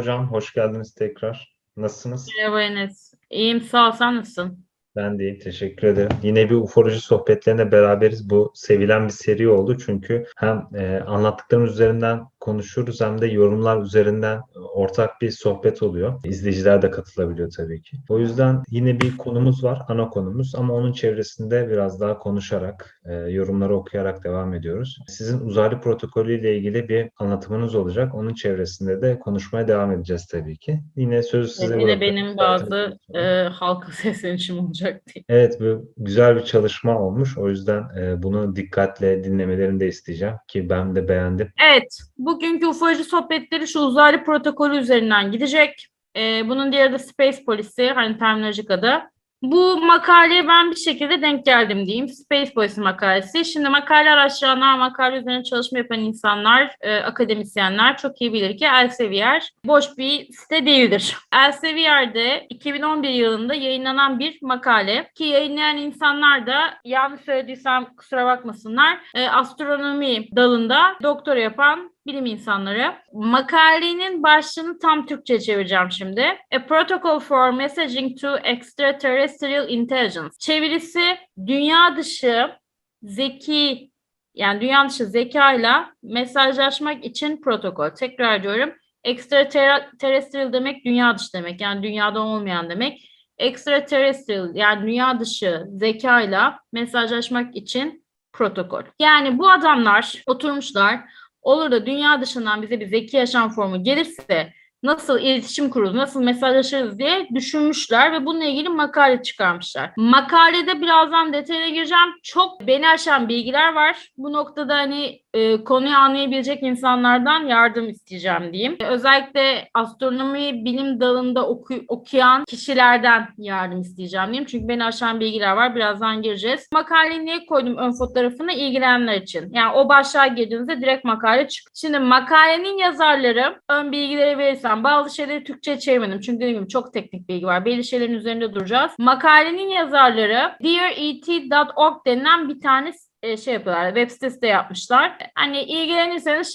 hocam, hoş geldiniz tekrar. Nasılsınız? Merhaba Enes. İyiyim, sağ ol. Sen nasılsın? Ben de iyiyim, teşekkür ederim. Yine bir ufoloji sohbetlerine beraberiz. Bu sevilen bir seri oldu çünkü hem anlattıklarımız üzerinden konuşuruz hem de yorumlar üzerinden ortak bir sohbet oluyor. İzleyiciler de katılabiliyor tabii ki. O yüzden yine bir konumuz var, ana konumuz, ama onun çevresinde biraz daha konuşarak, yorumları okuyarak devam ediyoruz. Sizin uzaylı protokolüyle ilgili bir anlatımınız olacak. Onun çevresinde de konuşmaya devam edeceğiz tabii ki. Yine sözü size bırakıyorum. Yine benim bazı halka seslenişim olacak diye. Evet, bu güzel bir çalışma olmuş. O yüzden bunu dikkatle dinlemelerini de isteyeceğim ki ben de beğendim. Evet, bugünkü ufoloji sohbetleri şu uzaylı protokolü üzerinden gidecek. Bunun diğeri de Space Policy, hani terminolojik adı. Bu makaleye ben bir şekilde denk geldim diyeyim. Space Policy makalesi. Şimdi makale araştıranlar, makale üzerine çalışma yapan insanlar, akademisyenler çok iyi bilir ki Elsevier boş bir site değildir. Elsevier'de 2011 yılında yayınlanan bir makale ki yayınlayan insanlar da, yanlış söylediysem kusura bakmasınlar, astronomi dalında doktora yapan bilim insanları. Makalenin başlığını tam Türkçe çevireceğim şimdi. A Protocol for Messaging to Extraterrestrial Intelligence. Çevirisi dünya dışı zekayla mesajlaşmak için protokol. Tekrar diyorum. Extraterrestrial demek dünya dışı demek. Yani dünyada olmayan demek. Extraterrestrial yani dünya dışı zekayla mesajlaşmak için protokol. Yani bu adamlar oturmuşlar. Olur da dünya dışından bize bir zeki yaşam formu gelirse nasıl iletişim kurulur, nasıl mesajlaşırız diye düşünmüşler ve bununla ilgili makale çıkarmışlar. Makalede birazdan detayına gireceğim. Çok beni aşan bilgiler var. Bu noktada hani konuyu anlayabilecek insanlardan yardım isteyeceğim diyeyim. Özellikle astronomi bilim dalında okuyan kişilerden yardım isteyeceğim diyeyim. Çünkü beni aşan bilgiler var. Birazdan gireceğiz. Makaleyi niye koydum ön fotoğrafını? İlgilenenler için. Yani o başlığa girdiğinizde direkt makale çıkıyor. Şimdi makalenin yazarları, ön bilgileri verirsem, bazı şeyleri Türkçe çevirmedim. Çünkü dediğim gibi çok teknik bilgi var. Belli şeylerin üzerinde duracağız. Makalenin yazarları dearet.org denilen bir tane yapıyorlar. Web sitesi de yapmışlar. Hani ilgilenirseniz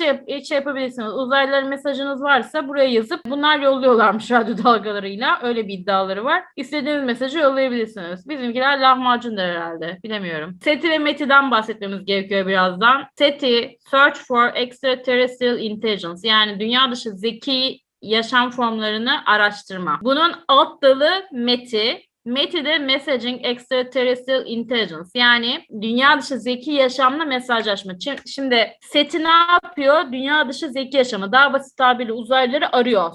yapabilirsiniz. Uzaylıların mesajınız varsa buraya yazıp bunlar yolluyorlarmış radyo dalgalarıyla. Öyle bir iddiaları var. İstediğiniz mesajı yollayabilirsiniz. Bizimkiler lahmacundur herhalde. Bilemiyorum. SETI ve METI'den bahsetmemiz gerekiyor birazdan. SETI, Search for Extraterrestrial Intelligence. Yani dünya dışı zeki yaşam formlarını araştırma. Bunun alt dalı METI. METI'de Messaging Extraterrestrial Intelligence, yani dünya dışı zeki yaşamla mesajlaşma. Şimdi SETI ne yapıyor? Dünya dışı zeki yaşamı, daha basit tabirle uzaylıları arıyor,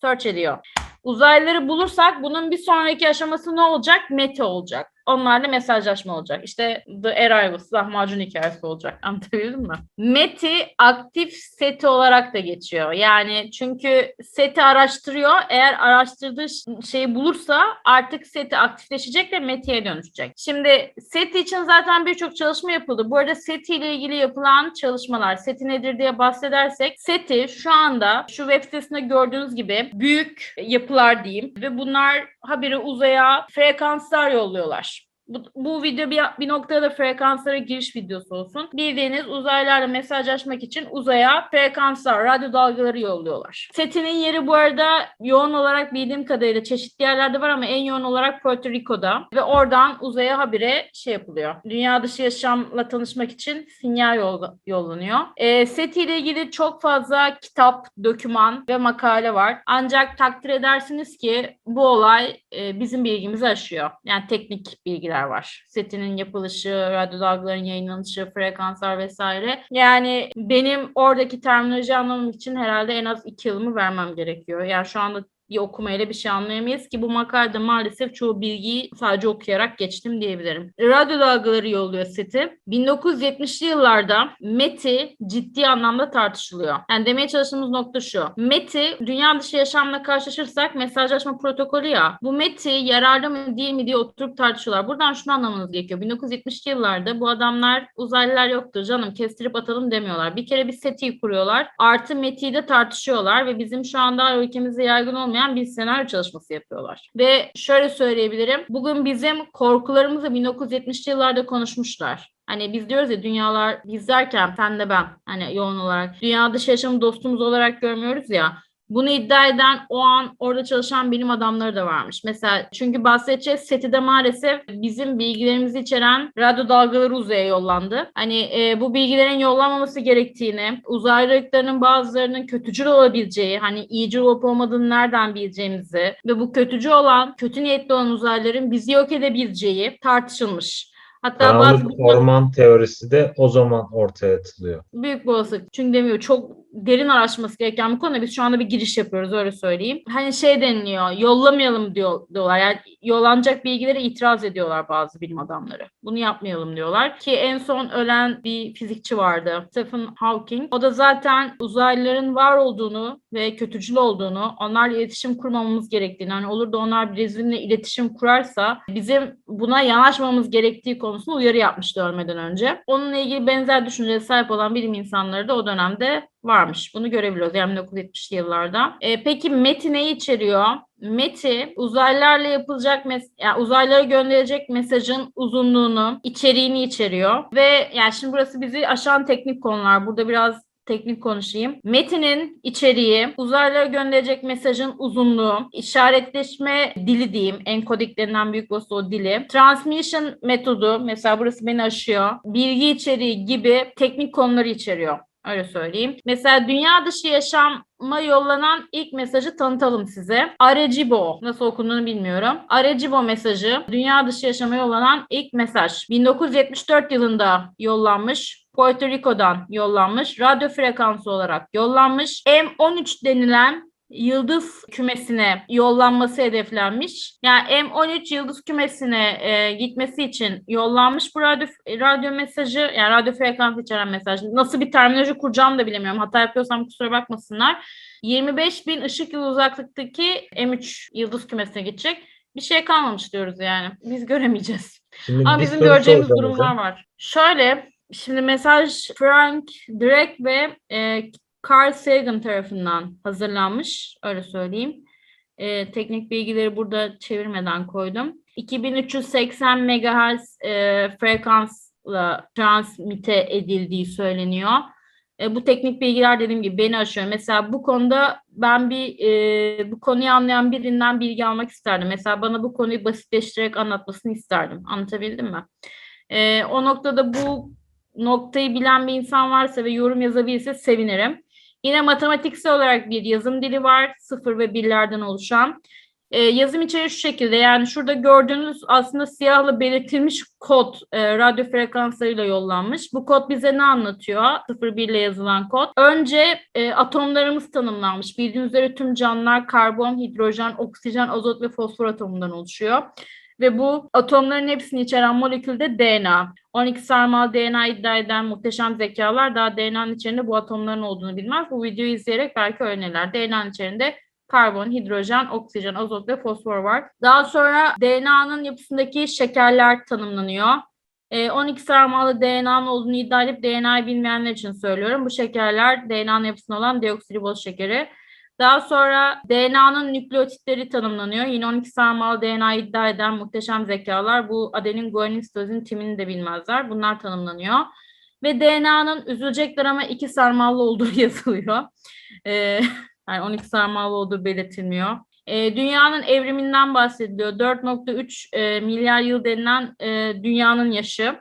search ediyor. Uzaylıları bulursak bunun bir sonraki aşaması ne olacak? METI olacak. Onlarla mesajlaşma olacak. İşte The Arrivals, lahmacun hikayesi olacak. Anlatabildim mi? METI aktif SETI olarak da geçiyor. Yani çünkü SETI araştırıyor. Eğer araştırdığı şeyi bulursa artık SETI aktifleşecek ve METI'ye dönüşecek. Şimdi SETI için zaten birçok çalışma yapıldı. Bu arada SETI ile ilgili yapılan çalışmalar, SETI nedir diye bahsedersek, SETI şu anda şu web sitesinde gördüğünüz gibi büyük yapılar diyeyim ve bunlar habire uzaya frekanslar yolluyorlar. Bu video bir noktada da frekanslara giriş videosu olsun. Bildiğiniz uzaylarla mesajlaşmak için uzaya frekanslar, radyo dalgaları yolluyorlar. SETI'nin yeri bu arada yoğun olarak bildiğim kadarıyla çeşitli yerlerde var ama en yoğun olarak Puerto Rico'da ve oradan uzaya habire yapılıyor. Dünya dışı yaşamla tanışmak için sinyal yollanıyor. SETI ile ilgili çok fazla kitap, doküman ve makale var. Ancak takdir edersiniz ki bu olay bizim bilgimizi aşıyor. Yani teknik bilgiler var. SETI'nin yapılışı, radyo dalgaların yayınlanışı, frekanslar vesaire. Yani benim oradaki terminoloji anlamam için herhalde en az 2 yılımı vermem gerekiyor. Yani şu anda bir okumayla bir şey anlayamayız ki bu makalede maalesef çoğu bilgiyi sadece okuyarak geçtim diyebilirim. Radyo dalgaları yolluyor SETI. 1970'li yıllarda METI ciddi anlamda tartışılıyor. Yani demeye çalıştığımız nokta şu. METI, dünya dışı yaşamla karşılaşırsak mesajlaşma protokolü ya. Bu METI yararlı mı değil mi diye oturup tartışıyorlar. Buradan şunu anlamanız gerekiyor. 1970'li yıllarda bu adamlar uzaylılar yoktur canım kestirip atalım demiyorlar. Bir kere bir SETI kuruyorlar. Artı METI'yi de tartışıyorlar ve bizim şu anda ülkemizde yaygın olmayan bir senaryo çalışması yapıyorlar. Ve şöyle söyleyebilirim. Bugün bizim korkularımızı 1970'li yıllarda konuşmuşlar. Hani biz diyoruz ya biz derken sen de ben hani yoğun olarak dünya dışı yaşamı dostumuz olarak görmüyoruz ya. Bunu iddia eden o an orada çalışan bilim adamları da varmış. Mesela çünkü bahsedeceğiz SETI'de maalesef bizim bilgilerimizi içeren radyo dalgaları uzaya yollandı. Hani bu bilgilerin yollanmaması gerektiğini, uzaylı ırklarının bazılarının kötücül olabileceği, hani iyicil olup olmadığını nereden bileceğimizi ve bu kötücü olan, kötü niyetli olan uzaylıların bizi yok edebileceği tartışılmış. Hatta karanlık orman teorisi de o zaman ortaya atılıyor. Büyük bir olasılık. Çünkü demiyor çok derin araştırması gereken bir konu. Biz şu anda bir giriş yapıyoruz öyle söyleyeyim. Hani şey deniliyor, yollamayalım diyorlar. Yani yollanacak bilgilere itiraz ediyorlar bazı bilim adamları. Bunu yapmayalım diyorlar. Ki en son ölen bir fizikçi vardı. Stephen Hawking. O da zaten uzaylıların var olduğunu ve kötücül olduğunu, onlarla iletişim kurmamamız gerektiğini, hani olur da onlar bizimle iletişim kurarsa bizim buna yanaşmamamız gerektiği konusunda uyarı yapmıştı ölmeden önce. Onunla ilgili benzer düşünceye sahip olan bilim insanları da o dönemde varmış. Bunu görebiliyoruz. Yani 1970'li yıllarda. Peki METI neyi içeriyor? METI uzaylılarla yapılacak yani uzaylılara gönderilecek mesajın uzunluğunu, içeriğini içeriyor. Ve yani şimdi burası bizi aşan teknik konular. Burada biraz teknik konuşayım. METI'nin içeriği, uzaylılara gönderecek mesajın uzunluğu, işaretleşme dili diyeyim, enkodik denilen büyük olsa o dili, transmission metodu, mesela burası beni aşıyor, bilgi içeriği gibi teknik konuları içeriyor. Öyle söyleyeyim. Mesela dünya dışı yaşama yollanan ilk mesajı tanıtalım size. Arecibo. Nasıl okunduğunu bilmiyorum. Arecibo mesajı. Dünya dışı yaşama yollanan ilk mesaj. 1974 yılında yollanmış. Puerto Rico'dan yollanmış. Radyo frekansı olarak yollanmış. M13 denilen yıldız kümesine yollanması hedeflenmiş. Yani M13 yıldız kümesine gitmesi için yollanmış bu radyo mesajı, yani radyo frekansı içeren mesaj. Nasıl bir terminoloji kuracağımı da bilemiyorum. Hata yapıyorsam kusura bakmasınlar. 25.000 ışık yılı uzaklıktaki M3 yıldız kümesine gidecek. Bir şey kalmamış diyoruz yani. Biz göremeyeceğiz. Şimdi ama bizim göreceğimiz durumlar var. Şöyle, şimdi mesaj Frank Drake ve Carl Sagan tarafından hazırlanmış, öyle söyleyeyim. Teknik bilgileri burada çevirmeden koydum. 2380 MHz frekansla transmite edildiği söyleniyor. Bu teknik bilgiler dediğim gibi beni aşıyor. Mesela bu konuda ben bu konuyu anlayan birinden bilgi almak isterdim. Mesela bana bu konuyu basitleştirerek anlatmasını isterdim. Anlatabildim mi? O noktada bu noktayı bilen bir insan varsa ve yorum yazabilirse sevinirim. Yine matematiksel olarak bir yazım dili var. 0 ve birlerden oluşan. Yazım içeriği şu şekilde. Yani şurada gördüğünüz aslında siyahla belirtilmiş kod radyo frekanslarıyla yollanmış. Bu kod bize ne anlatıyor? 0-1 ile yazılan kod. Önce atomlarımız tanımlanmış. Bildiğiniz üzere tüm canlılar karbon, hidrojen, oksijen, azot ve fosfor atomundan oluşuyor. Ve bu atomların hepsini içeren molekülde DNA. 12 sarmal DNA iddia eden muhteşem zekalar daha DNA'nın içerisinde bu atomların olduğunu bilmez. Bu videoyu izleyerek belki öğrenirler. DNA'nın içerisinde karbon, hidrojen, oksijen, azot ve fosfor var. Daha sonra DNA'nın yapısındaki şekerler tanımlanıyor. 12 sarmalı DNA'nın olduğunu iddia edip DNA'yı bilmeyenler için söylüyorum. Bu şekerler DNA'nın yapısında olan deoksiriboz şekeri. Daha sonra DNA'nın nükleotitleri tanımlanıyor. Yine 12 sarmal DNA iddia eden muhteşem zekalar. Bu adenin, guanin, sitozin timini de bilmezler. Bunlar tanımlanıyor. Ve DNA'nın üzülecekler ama 2 sarmallı olduğu yazılıyor. Yani 12 sarmallı olduğu belirtilmiyor. Dünyanın evriminden bahsediliyor. 4.3 milyar yıl denilen dünyanın yaşı.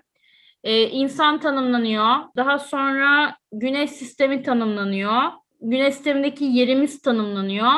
İnsan tanımlanıyor. Daha sonra güneş sistemi tanımlanıyor. Güneş sistemindeki yerimiz tanımlanıyor.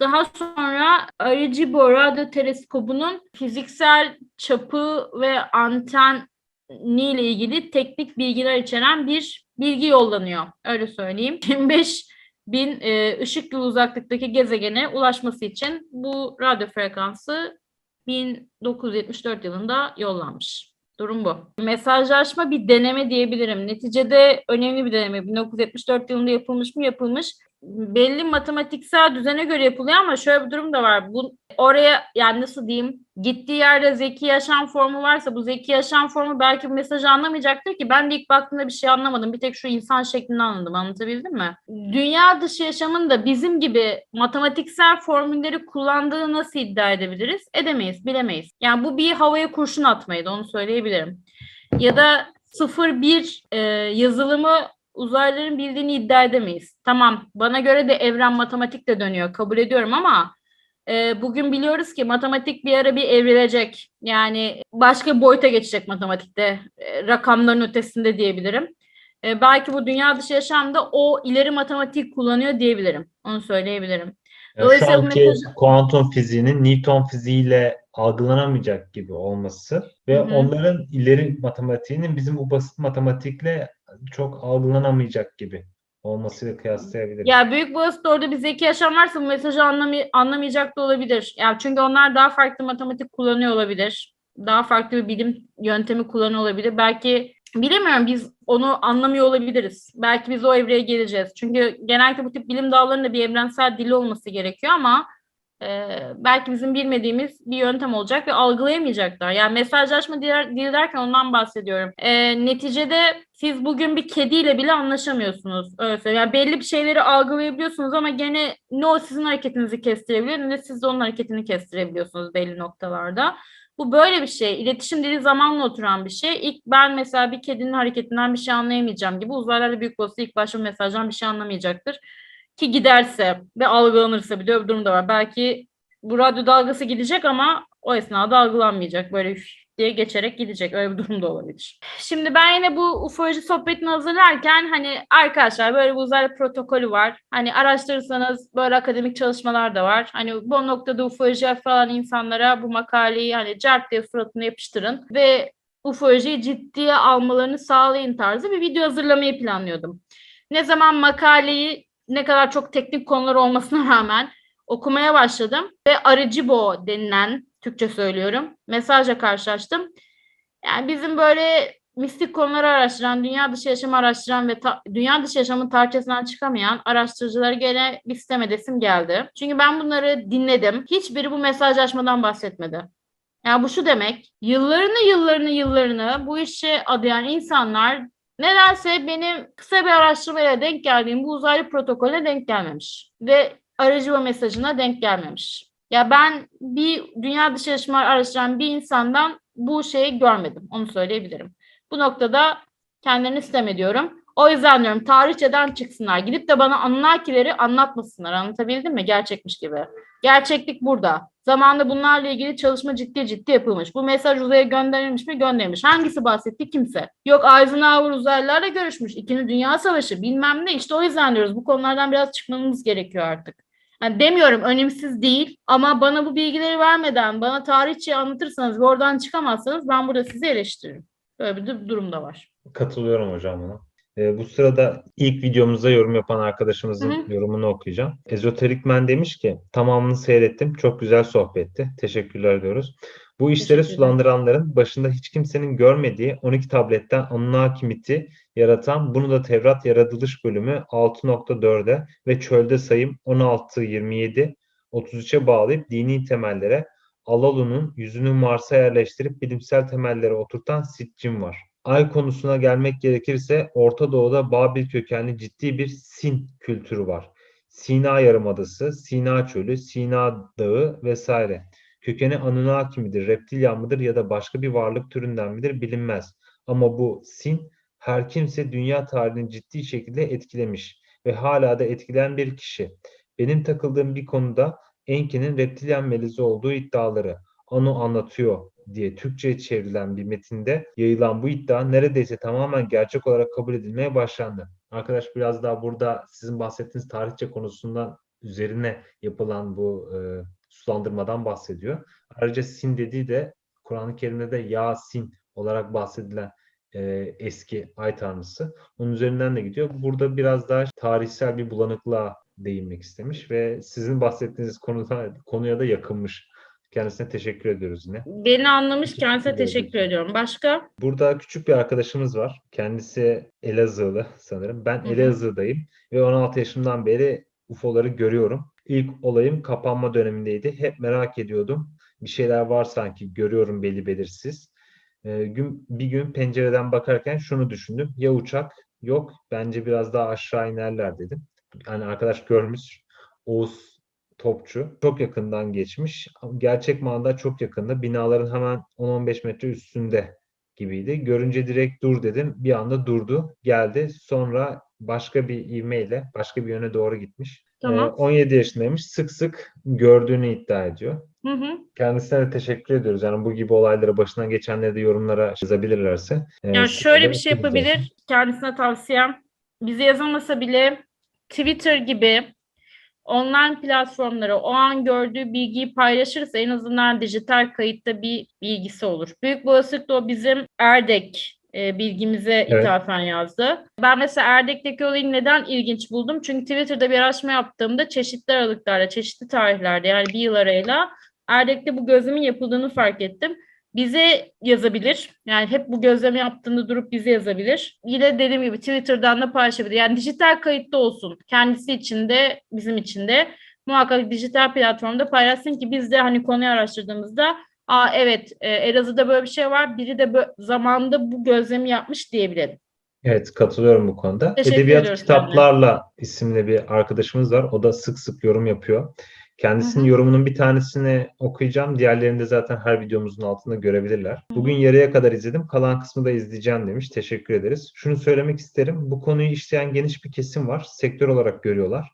Daha sonra Arecibo radyo teleskopunun fiziksel çapı ve anteniyle ilgili teknik bilgiler içeren bir bilgi yollanıyor. Öyle söyleyeyim. 25.000 ışık yılı uzaklıktaki gezegene ulaşması için bu radyo frekansı 1974 yılında yollanmış. Durum bu. Mesajlaşma bir deneme diyebilirim. Neticede önemli bir deneme. 1974 yılında yapılmış mı? Yapılmış. Belli matematiksel düzene göre yapılıyor ama şöyle bir durum da var. Bu oraya yani nasıl diyeyim? Gittiği yerde zeki yaşam formu varsa bu zeki yaşam formu belki bu mesajı anlamayacaktır ki ben de ilk baktığımda bir şey anlamadım. Bir tek şu insan şeklini anladım. Anlatabildim mi? Dünya dışı yaşamın da bizim gibi matematiksel formülleri kullandığı nasıl iddia edebiliriz? Edemeyiz, bilemeyiz. Yani bu bir havaya kurşun atmaydı, onu söyleyebilirim. Ya da 0-1 yazılımı uzaylıların bildiğini iddia edemeyiz. Tamam, bana göre de evren matematikle dönüyor, kabul ediyorum ama bugün biliyoruz ki matematik bir ara bir evrilecek. Yani başka bir boyuta geçecek matematikte, rakamların ötesinde diyebilirim. Belki bu dünya dışı yaşamda o ileri matematik kullanıyor diyebilirim. Onu söyleyebilirim. Şu anki kuantum fiziğinin Newton fiziğiyle algılanamayacak gibi olması ve onların ileri matematiğinin bizim bu basit matematikle çok algılanamayacak gibi olmasıyla kıyaslayabiliriz. Ya büyük basit orada bir zeki yaşam varsa bu mesajı anlamayacak da olabilir. Yani çünkü onlar daha farklı matematik kullanıyor olabilir. Daha farklı bir bilim yöntemi kullanıyor olabilir. Belki bilemiyorum, biz onu anlamıyor olabiliriz. Belki biz o evreye geleceğiz. Çünkü genellikle bu tip bilim dallarında bir evrensel dili olması gerekiyor ama belki bizim bilmediğimiz bir yöntem olacak ve algılayamayacaklar. Yani mesajlaşma dili derken ondan bahsediyorum. Neticede siz bugün bir kediyle bile anlaşamıyorsunuz. Öyle yani belli bir şeyleri algılayabiliyorsunuz ama gene ne o sizin hareketinizi kestirebiliyor ne siz de onun hareketini kestirebiliyorsunuz belli noktalarda. Bu böyle bir şey. İletişim dili zamanla oturan bir şey. İlk ben mesela bir kedinin hareketinden bir şey anlayamayacağım gibi uzaylarda büyük olsa ilk başta mesajdan bir şey anlamayacaktır. Ki giderse ve algılanırsa bir de durum da var. Belki bu radyo dalgası gidecek ama o esnada algılanmayacak. Böyle diye geçerek gidecek. Öyle bir durum da olabilir. Şimdi ben yine bu ufoloji sohbetini hazırlarken hani arkadaşlar böyle bir uzaylı protokolü var. Hani araştırırsanız böyle akademik çalışmalar da var. Hani bu noktada ufoloji falan insanlara bu makaleyi hani cart diye suratına yapıştırın ve ufolojiyi ciddiye almalarını sağlayın tarzı bir video hazırlamayı planlıyordum. Ne zaman makaleyi ne kadar çok teknik konular olmasına rağmen okumaya başladım ve Arecibo denilen, Türkçe söylüyorum, mesajla karşılaştım. Yani bizim böyle mistik konuları araştıran, dünya dışı yaşamı araştıran ve dünya dışı yaşamın tarçasından çıkamayan araştırıcılara gene bir sistem edesim geldi. Çünkü ben bunları dinledim. Hiçbiri bu mesajlaşmadan bahsetmedi. Yani bu şu demek, yıllarını bu işe adayan insanlar nedense benim kısa bir araştırmaya denk geldiğim bu uzaylı protokolüne denk gelmemiş. Ve Arecibo mesajına denk gelmemiş. Ya ben bir dünya dışı yaşamlar araştıran bir insandan bu şeyi görmedim. Onu söyleyebilirim. Bu noktada kendilerini istem ediyorum. O yüzden diyorum tarihçeden çıksınlar. Gidip de bana Anunnakileri anlatmasınlar. Anlatabildim mi? Gerçekmiş gibi. Gerçeklik burada. Zamanında bunlarla ilgili çalışma ciddi yapılmış. Bu mesaj uzaya gönderilmiş mi? Gönderilmiş. Hangisi bahsetti? Kimse. Yok Eisenhower uzaylılarla görüşmüş. 2. Dünya Savaşı bilmem ne. İşte o yüzden diyoruz. Bu konulardan biraz çıkmamız gerekiyor artık. Yani demiyorum önemsiz değil ama bana bu bilgileri vermeden bana tarihçi anlatırsanız ve oradan çıkamazsanız ben burada sizi eleştiririm. Böyle bir durum da var. Katılıyorum hocam buna. Bu sırada ilk videomuza yorum yapan arkadaşımızın yorumunu okuyacağım. Ezoterikmen demiş ki tamamını seyrettim. Çok güzel sohbetti. Teşekkürler diyoruz. Bu işleri sulandıranların başında hiç kimsenin görmediği 12 tabletten Anunnaki miti yaratan bunu da Tevrat yaratılış bölümü 6.4'e ve çölde sayım 16-27-33'e bağlayıp dini temellere Alalu'nun yüzünü Mars'a yerleştirip bilimsel temellere oturtan Sitchin var. Ay konusuna gelmek gerekirse Orta Doğu'da Babil kökenli ciddi bir Sin kültürü var. Sina Yarımadası, Sina Çölü, Sina Dağı vesaire. Kökeni Anunnaki midir, reptilyan mıdır ya da başka bir varlık türünden midir bilinmez. Ama bu Sin her kimse dünya tarihini ciddi şekilde etkilemiş ve hala da etkilen bir kişi. Benim takıldığım bir konuda Enki'nin reptilyan melezi olduğu iddiaları. Anu anlatıyor diye Türkçe'ye çevrilen bir metinde yayılan bu iddia neredeyse tamamen gerçek olarak kabul edilmeye başlandı. Arkadaş biraz daha burada sizin bahsettiğiniz tarihçe konusundan üzerine yapılan bu sulandırmadan bahsediyor. Ayrıca Sin dediği de Kur'an-ı Kerim'de de Yasin olarak bahsedilen eski ay tanrısı. Onun üzerinden de gidiyor. Burada biraz daha tarihsel bir bulanıklığa değinmek istemiş ve sizin bahsettiğiniz konuya da yakınmış. Kendisine teşekkür ediyoruz yine. Beni anlamış, kendisine teşekkür ediyorum. Başka? Burada küçük bir arkadaşımız var. Kendisi Elazığlı sanırım. Ben Elazığ'dayım ve 16 yaşımdan beri UFO'ları görüyorum. İlk olayım kapanma dönemindeydi. Hep merak ediyordum. Bir şeyler var sanki görüyorum belli belirsiz. Bir gün pencereden bakarken şunu düşündüm. Ya uçak? Yok. Bence biraz daha aşağı inerler dedim. Hani arkadaş görmüş. Oğuz Topçu. Çok yakından geçmiş. Gerçek manada çok yakında. Binaların hemen 10-15 metre üstünde gibiydi. Görünce direkt dur dedim. Bir anda durdu. Geldi. Sonra başka bir ivmeyle başka bir yöne doğru gitmiş. Tamam. 17 yaşındaymış. Sık sık gördüğünü iddia ediyor. Hı hı. Kendisine de teşekkür ediyoruz. Yani bu gibi olaylara başından geçenleri de yorumlara yazabilirlerse. Yani şöyle bir şey yapabilir. Kendisine tavsiyem. Bize yazılmasa bile Twitter gibi online platformlara o an gördüğü bilgiyi paylaşırsa en azından dijital kayıtta bir bilgisi olur. Büyük olasılıkla o bizim Erdek bilgimize ithafen yazdı. Ben mesela Erdek'teki olayı neden ilginç buldum? Çünkü Twitter'da bir araştırma yaptığımda çeşitli aralıklarla, çeşitli tarihlerde yani bir yıl arayla Erdek'te bu gözlemin yapıldığını fark ettim. Bize yazabilir. Yani hep bu gözlemi yaptığında durup bize yazabilir. Yine dediğim gibi Twitter'dan da paylaşabilir. Yani dijital kayıtta olsun. Kendisi için de bizim için de muhakkak dijital platformda paylaşsın ki biz de hani konuyu araştırdığımızda aa evet Elazığ'da böyle bir şey var. Biri de zamanında bu gözlemi yapmış diyebilirim. Evet, katılıyorum bu konuda. Edebiyat kitaplarla isimli bir arkadaşımız var. O da sık sık yorum yapıyor. Kendisinin yorumunun bir tanesini okuyacağım. Diğerlerini de zaten her videomuzun altında görebilirler. Bugün yarıya kadar izledim. Kalan kısmı da izleyeceğim demiş. Teşekkür ederiz. Şunu söylemek isterim. Bu konuyu işleyen geniş bir kesim var. Sektör olarak görüyorlar.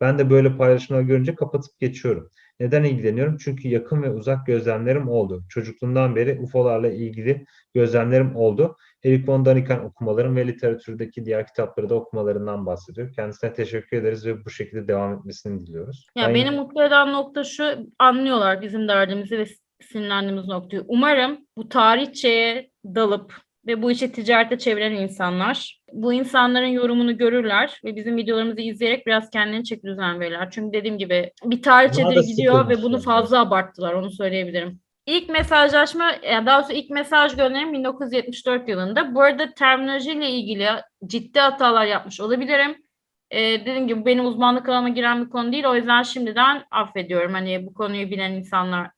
Ben de böyle paylaşımlar görünce kapatıp geçiyorum. Neden ilgileniyorum? Çünkü yakın ve uzak gözlemlerim oldu. Çocukluğumdan beri UFO'larla ilgili gözlemlerim oldu. Erich von Däniken okumalarım ve literatürdeki diğer kitapları da okumalarından bahsediyor. Kendisine teşekkür ederiz ve bu şekilde devam etmesini diliyoruz. Ya beni mutlu eden nokta şu, anlıyorlar bizim derdimizi ve sinirlendiğimiz noktayı. Umarım bu tarihçeye dalıp ve bu işi ticarete çeviren insanlar, bu insanların yorumunu görürler ve bizim videolarımızı izleyerek biraz kendilerini çeki düzen verirler. Çünkü dediğim gibi bir tarihçedir gidiyor ve bunu fazla abarttılar, onu söyleyebilirim. İlk mesajlaşma, daha doğrusu ilk mesaj gönderim 1974 yılında. Bu arada terminolojiyle ilgili ciddi hatalar yapmış olabilirim. Dediğim gibi benim uzmanlık alanıma giren bir konu değil. O yüzden şimdiden affediyorum. Hani bu konuyu bilen insanlar,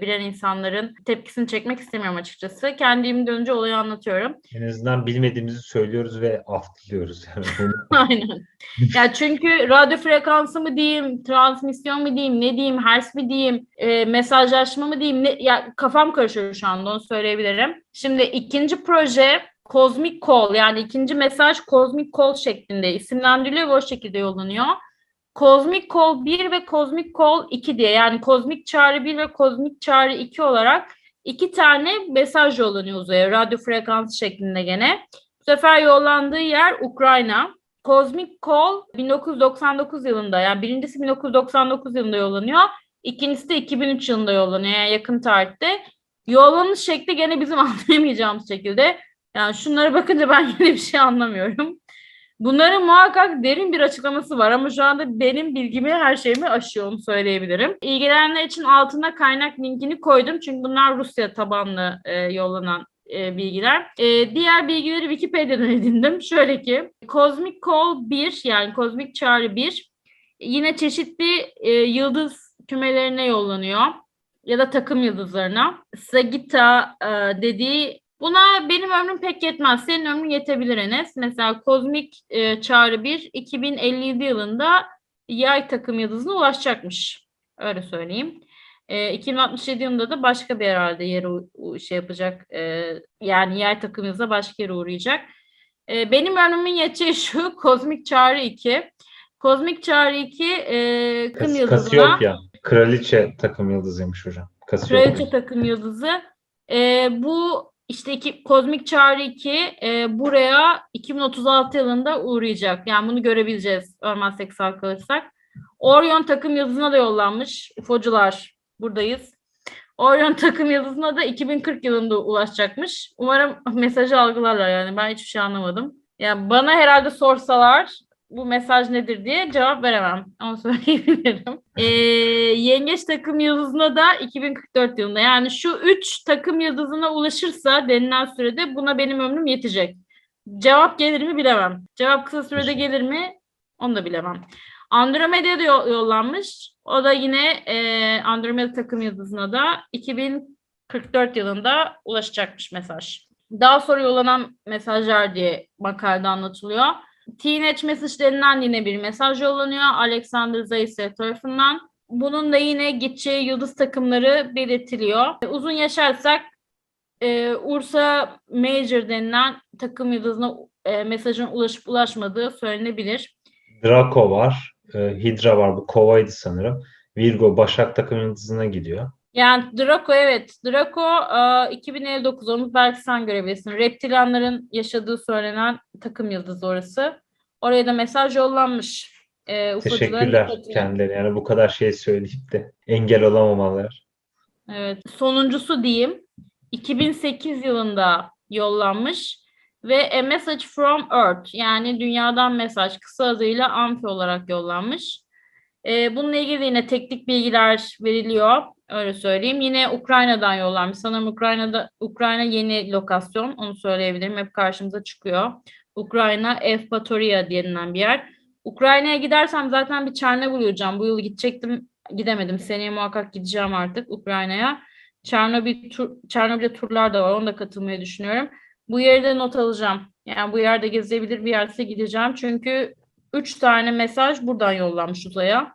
bilen insanların tepkisini çekmek istemiyorum açıkçası. Kendimi dönünce olayı anlatıyorum. En azından bilmediğimizi söylüyoruz ve af diliyoruz. Yani aynen. Ya çünkü radyo frekansı mı diyeyim, transmisyon mu diyeyim, ne diyeyim, hertz mi diyeyim, mesajlaşma mı diyeyim, ya kafam karışıyor şu anda, onu söyleyebilirim. Şimdi ikinci proje Cosmic Call, yani ikinci mesaj Cosmic Call şeklinde isimlendiriliyor ve o şekilde yollanıyor. Cosmic Call 1 ve Cosmic Call 2 diye, yani Cosmic Çağrı 1 ve Cosmic Çağrı 2 olarak iki tane mesaj yollanıyor uzaya. Radyo frekansı şeklinde gene. Bu sefer yollandığı yer Ukrayna. Cosmic Call 1999 yılında, yani birincisi 1999 yılında yollanıyor. İkincisi de 2003 yılında yollanıyor, yani yakın tarihte. Yollanış şekli gene bizim anlayamayacağımız şekilde. Yani şunlara bakınca ben yine bir şey anlamıyorum. Bunların muhakkak derin bir açıklaması var ama şu anda benim bilgimi, her şeyimi aşıyor, onu söyleyebilirim. İlgilenenler için altına kaynak linkini koydum çünkü bunlar Rusya tabanlı yollanan bilgiler. Diğer bilgileri Wikipedia'dan edindim. Şöyle ki Cosmic Call 1, yani Cosmic Çağrı 1 yine çeşitli yıldız kümelerine yollanıyor ya da takım yıldızlarına. Sagitta dediği, buna benim ömrüm pek yetmez. Senin ömrün yetebilir Enes. Mesela Kozmik Çağrı 1 2057 yılında Yay takım yıldızına ulaşacakmış. Öyle söyleyeyim. 2067 yılında da başka bir herhalde yere şey yapacak. Yani Yay takım yıldızına başka yere uğrayacak. Benim ömrümün yeteceği şu Kozmik Çağrı 2. Kozmik Çağrı 2 takım yıldızına. Kasiyopya. Kraliçe takım yıldızıymış hocam. Kasiyopya. Kraliçe takım yıldızı. Bu İşte Kozmik Çağrı 2 buraya 2036 yılında uğrayacak. Yani bunu görebileceğiz ölmezsek sağ kalırsak. Orion takım yıldızına da yollanmış. UFO'cular buradayız. Orion takım yıldızına da 2040 yılında ulaşacakmış. Umarım mesajı algılarlar, yani ben hiçbir şey anlamadım. Yani bana herhalde sorsalar bu mesaj nedir diye cevap veremem. Onu söyleyebilirim. Yengeç takım yıldızına da 2044 yılında, yani şu 3 takım yıldızına ulaşırsa denilen sürede buna benim ömrüm yetecek. Cevap gelir mi bilemem. Cevap kısa sürede gelir mi onu da bilemem. Andromeda'ya da yollanmış. O da yine Andromeda takım yıldızına da 2044 yılında ulaşacakmış mesaj. Daha sonra yollanan mesajlar diye makalede anlatılıyor. Teenage Message denilen yine bir mesaj yollanıyor Alexander Zaitsev tarafından. Bunun da yine gideceği yıldız takımları belirtiliyor. Uzun yaşarsak Ursa Major denilen takım yıldızına mesajın ulaşıp ulaşmadığı söylenebilir. Draco var, Hidra var, bu Kova'ydı sanırım. Virgo, Başak takım yıldızına gidiyor. Yani Draco, evet. Draco 2059, onu belki sen görebilirsin. Reptilyanların yaşadığı söylenen takım yıldızı orası. Oraya da mesaj yollanmış. Teşekkürler kendilerine. Yani bu kadar şey söyleyip de engel olamamalar. Evet. Sonuncusu diyeyim. 2008 yılında yollanmış ve A Message from Earth, yani dünyadan mesaj, kısa adıyla AMFI olarak yollanmış. Bununla ilgili yine teknik bilgiler veriliyor. Öyle söyleyeyim. Yine Ukrayna'dan yollanmış. Sanırım Ukrayna yeni lokasyon. Onu söyleyebilirim. Hep karşımıza çıkıyor. Ukrayna, Evpatoria denilen bir yer. Ukrayna'ya gidersem zaten bir Çernobil olacağım. Bu yıl gidecektim. Gidemedim. Seneye muhakkak gideceğim artık Ukrayna'ya. Çernobil'de turlar da var. Ona da katılmayı düşünüyorum. Bu yeri de not alacağım. Yani bu yerde gezebilir bir yerse gideceğim. Çünkü 3 tane mesaj buradan yollanmış uzaya.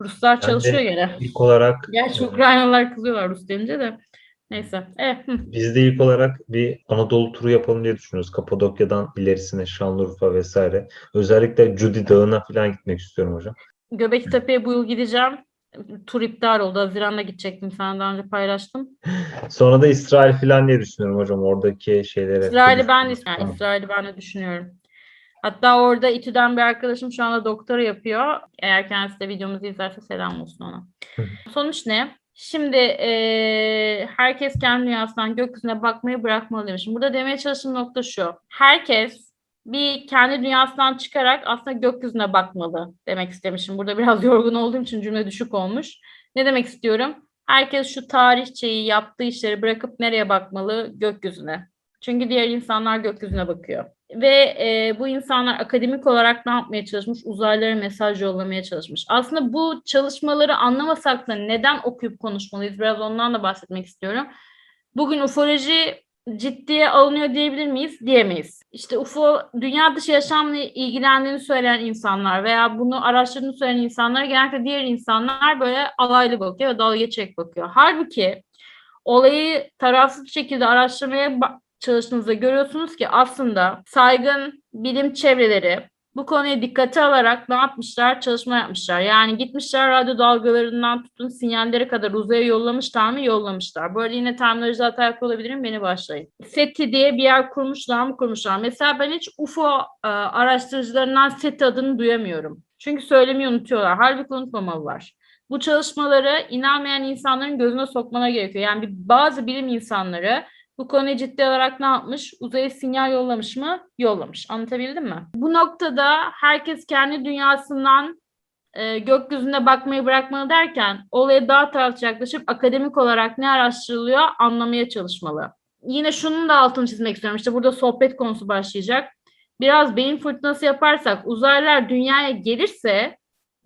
Ruslar çalışıyor gene. İlk olarak... Gerçi Ukraynalılar kızıyorlar Rus denince de. Neyse. Biz de ilk olarak bir Anadolu turu yapalım diye düşünüyoruz. Kapadokya'dan ilerisine, Şanlıurfa vesaire. Özellikle Cudi Dağı'na falan gitmek istiyorum hocam. Göbeklitepe'ye bu yıl gideceğim. Tur iptal oldu. Haziran'da gidecektim. Sana daha önce paylaştım. Sonra da İsrail falan diye düşünüyorum hocam. Oradaki şeylere... İsrail'i ben de düşünüyorum. Hatta orada İTÜ'den bir arkadaşım şu anda doktora yapıyor. Eğer kendisi de videomuzu izlerse selam olsun ona. Sonuç ne? Şimdi herkes kendi dünyasından gökyüzüne bakmayı bırakmalı demişim. Burada demeye çalıştığım nokta şu. Herkes bir kendi dünyasından çıkarak aslında gökyüzüne bakmalı demek istemişim. Burada biraz yorgun olduğum için cümle düşük olmuş. Ne demek istiyorum? Herkes şu tarihçeyi, yaptığı işleri bırakıp nereye bakmalı? Gökyüzüne. Çünkü diğer insanlar gökyüzüne bakıyor. Ve bu insanlar akademik olarak ne yapmaya çalışmış? Uzaylara mesaj yollamaya çalışmış. Aslında bu çalışmaları anlamasak da neden okuyup konuşmalıyız? Biraz ondan da bahsetmek istiyorum. Bugün ufoloji ciddiye alınıyor diyebilir miyiz? Diyemeyiz. İşte UFO, dünya dışı yaşamla ilgilendiğini söyleyen insanlar veya bunu araştırdığını söyleyen insanlar, genellikle diğer insanlar böyle alaylı bakıyor ve dalga geçerek bakıyor. Halbuki olayı tarafsız şekilde araştırmaya çalıştığınızda görüyorsunuz ki aslında saygın bilim çevreleri bu konuya dikkate alarak ne yapmışlar? Çalışma yapmışlar. Yani gitmişler radyo dalgalarından tutun sinyallere kadar uzaya yollamışlar mı? Yollamışlar. Böyle yine terminolojide hata yapıyor olabilirim. Beni başlayın. SETI diye bir yer kurmuşlar mı? Kurmuşlar. Mesela ben hiç UFO araştırıcılarından SETI adını duyamıyorum. Çünkü söylemeyi unutuyorlar. Halbuki unutmamalılar. Bu çalışmaları inanmayan insanların gözüne sokmana gerekiyor. Yani bazı bilim insanları bu konuyu ciddi olarak ne yapmış? Uzaya sinyal yollamış mı? Yollamış. Anlatabildim mi? Bu noktada herkes kendi dünyasından gökyüzüne bakmayı bırakmalı derken olaya daha tarafçı yaklaşıp akademik olarak ne araştırılıyor anlamaya çalışmalı. Yine şunun da altını çizmek istiyorum. İşte burada sohbet konusu başlayacak. Biraz beyin fırtınası yaparsak uzaylılar dünyaya gelirse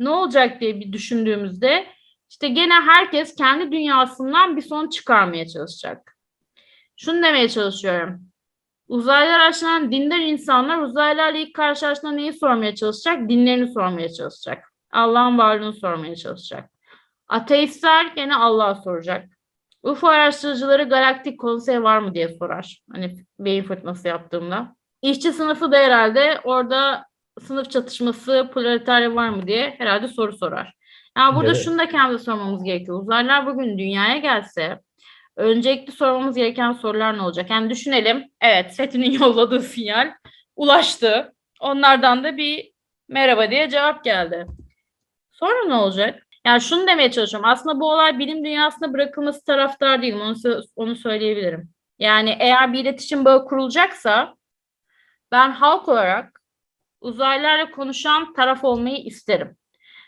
ne olacak diye bir düşündüğümüzde işte gene herkes kendi dünyasından bir sonuç çıkarmaya çalışacak. Şunu demeye çalışıyorum. Uzaylılar araştıran dindar insanlar uzaylılarla ilk karşılaştığında neyi sormaya çalışacak? Dinlerini sormaya çalışacak. Allah'ın varlığını sormaya çalışacak. Ateistler gene Allah'a soracak. UFO araştırıcıları galaktik konsey var mı diye sorar. Hani beyin fırtınası yaptığımda. İşçi sınıfı da herhalde orada sınıf çatışması, proletarya var mı diye herhalde soru sorar. Yani burada evet. Şunu da kendimize sormamız gerekiyor. Uzaylılar bugün dünyaya gelse... Öncelikle sormamız gereken sorular ne olacak? Yani düşünelim, evet SETI'nin yolladığı sinyal ulaştı. Onlardan da bir merhaba diye cevap geldi. Sonra ne olacak? Yani şunu demeye çalışıyorum. Aslında bu olay bilim dünyasına bırakılması taraftar değilim. Onu söyleyebilirim. Yani eğer bir iletişim bağı kurulacaksa ben halk olarak uzaylılarla konuşan taraf olmayı isterim.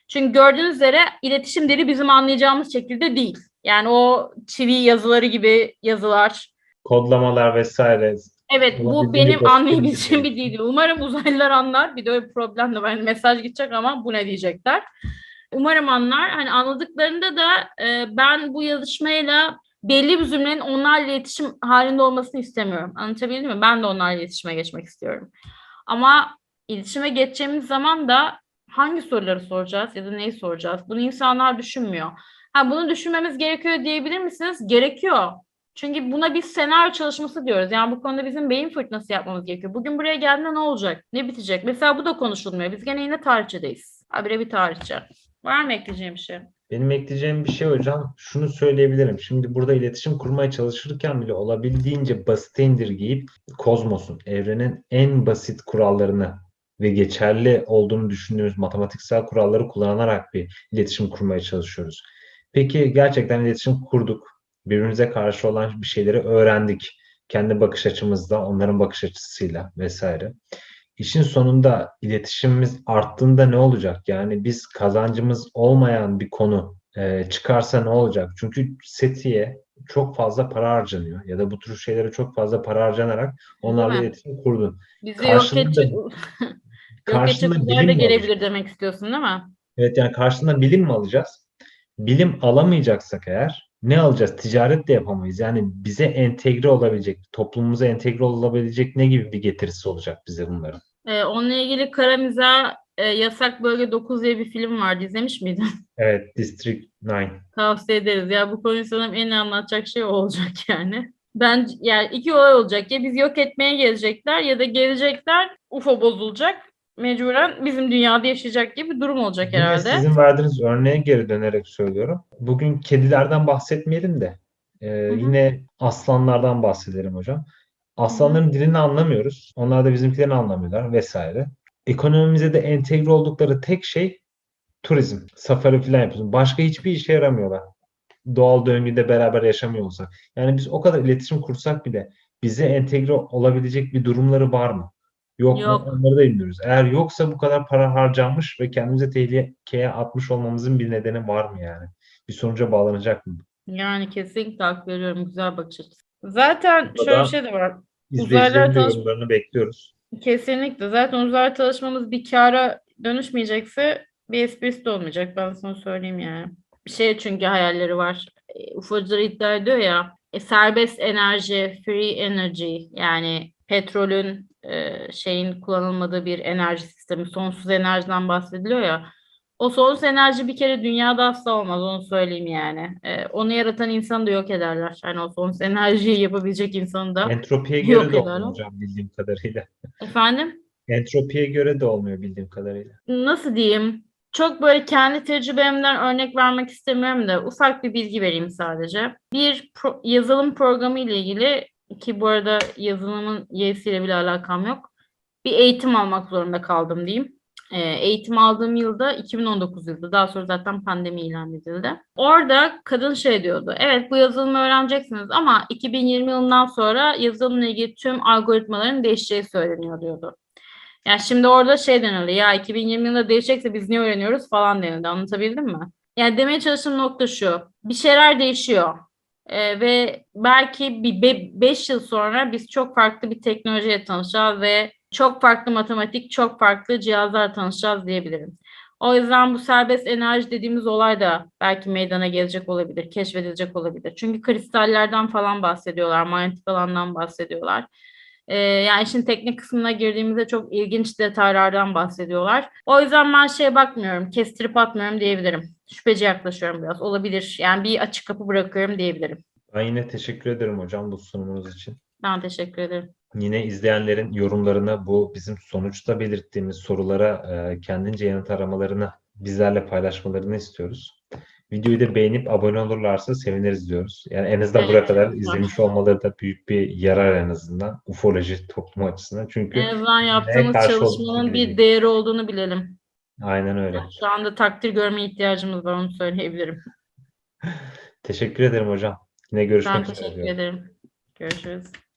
Çünkü gördüğünüz üzere iletişim dili bizim anlayacağımız şekilde değil. Yani o çivi yazıları gibi yazılar. Kodlamalar vesaire. Evet, bu benim anlayabileceğim bir dildi. Umarım uzaylılar anlar. Bir de öyle bir problem de var. Yani mesaj gidecek ama bu ne diyecekler. Umarım anlar. Hani anladıklarında da ben bu yazışmayla belli bir zümrenin onlarla iletişim halinde olmasını istemiyorum. Anlatabildim mi? Ben de onlarla iletişime geçmek istiyorum. Ama iletişime geçeceğimiz zaman da hangi soruları soracağız ya da neyi soracağız? Bunu insanlar düşünmüyor. Bunu düşünmemiz gerekiyor diyebilir misiniz? Gerekiyor. Çünkü buna biz senaryo çalışması diyoruz. Yani bu konuda bizim beyin fırtınası yapmamız gerekiyor. Bugün buraya geldiğinde ne olacak? Ne bitecek? Mesela bu da konuşulmuyor. Biz gene yine tarihçedeyiz. Habire bir tarihçe. Var mı ekleyeceğim bir şey? Benim ekleyeceğim bir şey hocam. Şunu söyleyebilirim. Şimdi burada iletişim kurmaya çalışırken bile olabildiğince basite indirgeyip kozmosun, evrenin en basit kurallarını ve geçerli olduğunu düşündüğümüz matematiksel kuralları kullanarak bir iletişim kurmaya çalışıyoruz. Peki gerçekten iletişim kurduk. Birbirimize karşı olan bir şeyleri öğrendik. Kendi bakış açımızda, onların bakış açısıyla vesaire. İşin sonunda iletişimimiz arttığında ne olacak? Yani biz kazancımız olmayan bir konu çıkarsa ne olacak? Çünkü SETI'ye çok fazla para harcanıyor. Ya da bu tür şeylere çok fazla para harcanarak onlarla iletişim kurdun. Bizi yok edecek. Karşında bilim gelebilir demek istiyorsun değil mi? Evet, yani karşında bilim mi alacağız? Bilim alamayacaksak eğer ne alacağız? Ticaret de yapamayız. Yani bize entegre olabilecek, toplumumuza entegre olabilecek ne gibi bir getirisi olacak bize bunların? Onunla ilgili kara mizah Yasak Bölge 9 diye bir film vardı. İzlemiş miydin? Evet, District 9. Tavsiye ederiz. Ya bu konuyu sanırım en anlatacak şey olacak yani. Ben yani iki olay olacak. Ya biz yok etmeye gelecekler ya da gelecekler UFO bozulacak. Mecburen bizim dünyada yaşayacak gibi bir durum olacak herhalde. Sizin verdiğiniz örneğe geri dönerek söylüyorum. Bugün kedilerden bahsetmeyelim de yine aslanlardan bahsedelim hocam. Aslanların dilini anlamıyoruz. Onlar da bizimkilerini anlamıyorlar vesaire. Ekonomimize de entegre oldukları tek şey turizm. Safari falan yapıyoruz. Başka hiçbir işe yaramıyorlar. Doğal döngüde beraber yaşamıyor olsak. Yani biz o kadar iletişim kursak bile bize entegre olabilecek bir durumları var mı? Yok. Onları da bilmiyoruz. Eğer yoksa bu kadar para harcanmış ve kendimize tehlikeye atmış olmamızın bir nedeni var mı yani? Bir sonuca bağlanacak mı? Yani kesinlikle hak veriyorum. Güzel bakış açısı. Zaten şöyle bir şey de var. İzleyicilerin yorumlarını bekliyoruz. Kesinlikle. Zaten uzayla çalışmamız bir kâra dönüşmeyecekse bir esprisi de olmayacak. Ben sana söyleyeyim yani. Bir şey çünkü hayalleri var. UFO'cuları iddia ediyor ya. Serbest enerji, free energy yani petrolün şeyin kullanılmadığı bir enerji sistemi, sonsuz enerjiden bahsediliyor ya. O sonsuz enerji bir kere dünyada asla olmaz, onu söyleyeyim yani. Onu yaratan insanı da yok ederler. Yani o sonsuz enerjiyi yapabilecek insanı da entropiye göre yok de ederler. Olmuyor hocam bildiğim kadarıyla. Efendim? Entropiye göre de olmuyor bildiğim kadarıyla. Nasıl diyeyim? Çok böyle kendi tecrübemden örnek vermek istemiyorum da ufak bir bilgi vereyim sadece. Bir yazılım programı ile ilgili, ki bu arada yazılımın y'siyle bile alakam yok, bir eğitim almak zorunda kaldım diyeyim. Eğitim aldığım yılda 2019 yılında. Daha sonra zaten pandemi ilan edildi. Orada kadın şey diyordu. Evet, bu yazılımı öğreneceksiniz ama 2020 yılından sonra yazılımla ilgili tüm algoritmaların değişeceği söyleniyor diyordu. Yani şimdi orada şey denildi. Ya 2020 yılında değişecekse biz niye öğreniyoruz falan denildi. Anlatabildim mi? Yani demeye çalıştığım nokta şu. Bir şeyler değişiyor. Ve belki bir 5 yıl sonra biz çok farklı bir teknolojiyle tanışacağız ve çok farklı matematik, çok farklı cihazlar tanışacağız diyebilirim. O yüzden bu serbest enerji dediğimiz olay da belki meydana gelecek olabilir, keşfedilecek olabilir. Çünkü kristallerden falan bahsediyorlar, manyetik alandan bahsediyorlar. Yani işin teknik kısmına girdiğimizde çok ilginç detaylardan bahsediyorlar. O yüzden ben şeye bakmıyorum, kestirip atmıyorum diyebilirim. Şüpheci yaklaşıyorum biraz, olabilir. Yani bir açık kapı bırakıyorum diyebilirim. Ben yine teşekkür ederim hocam bu sunumunuz için. Ben teşekkür ederim. Yine izleyenlerin yorumlarına, bu bizim sonuçta belirttiğimiz sorulara kendince yanıt aramalarını, bizlerle paylaşmalarını istiyoruz. Videoyu da beğenip abone olurlarsa seviniriz diyoruz. Yani en azından buraya kadar izlemiş olmaları da büyük bir yarar en azından. Ufoloji toplumu açısından. Çünkü en azından yaptığımız çalışmanın bir değeri olduğunu bilelim. Aynen öyle. Şu anda takdir görmeye ihtiyacımız var, onu söyleyebilirim. Teşekkür ederim hocam. Yine görüşmek üzere. Ben teşekkür ederim. Görüşürüz.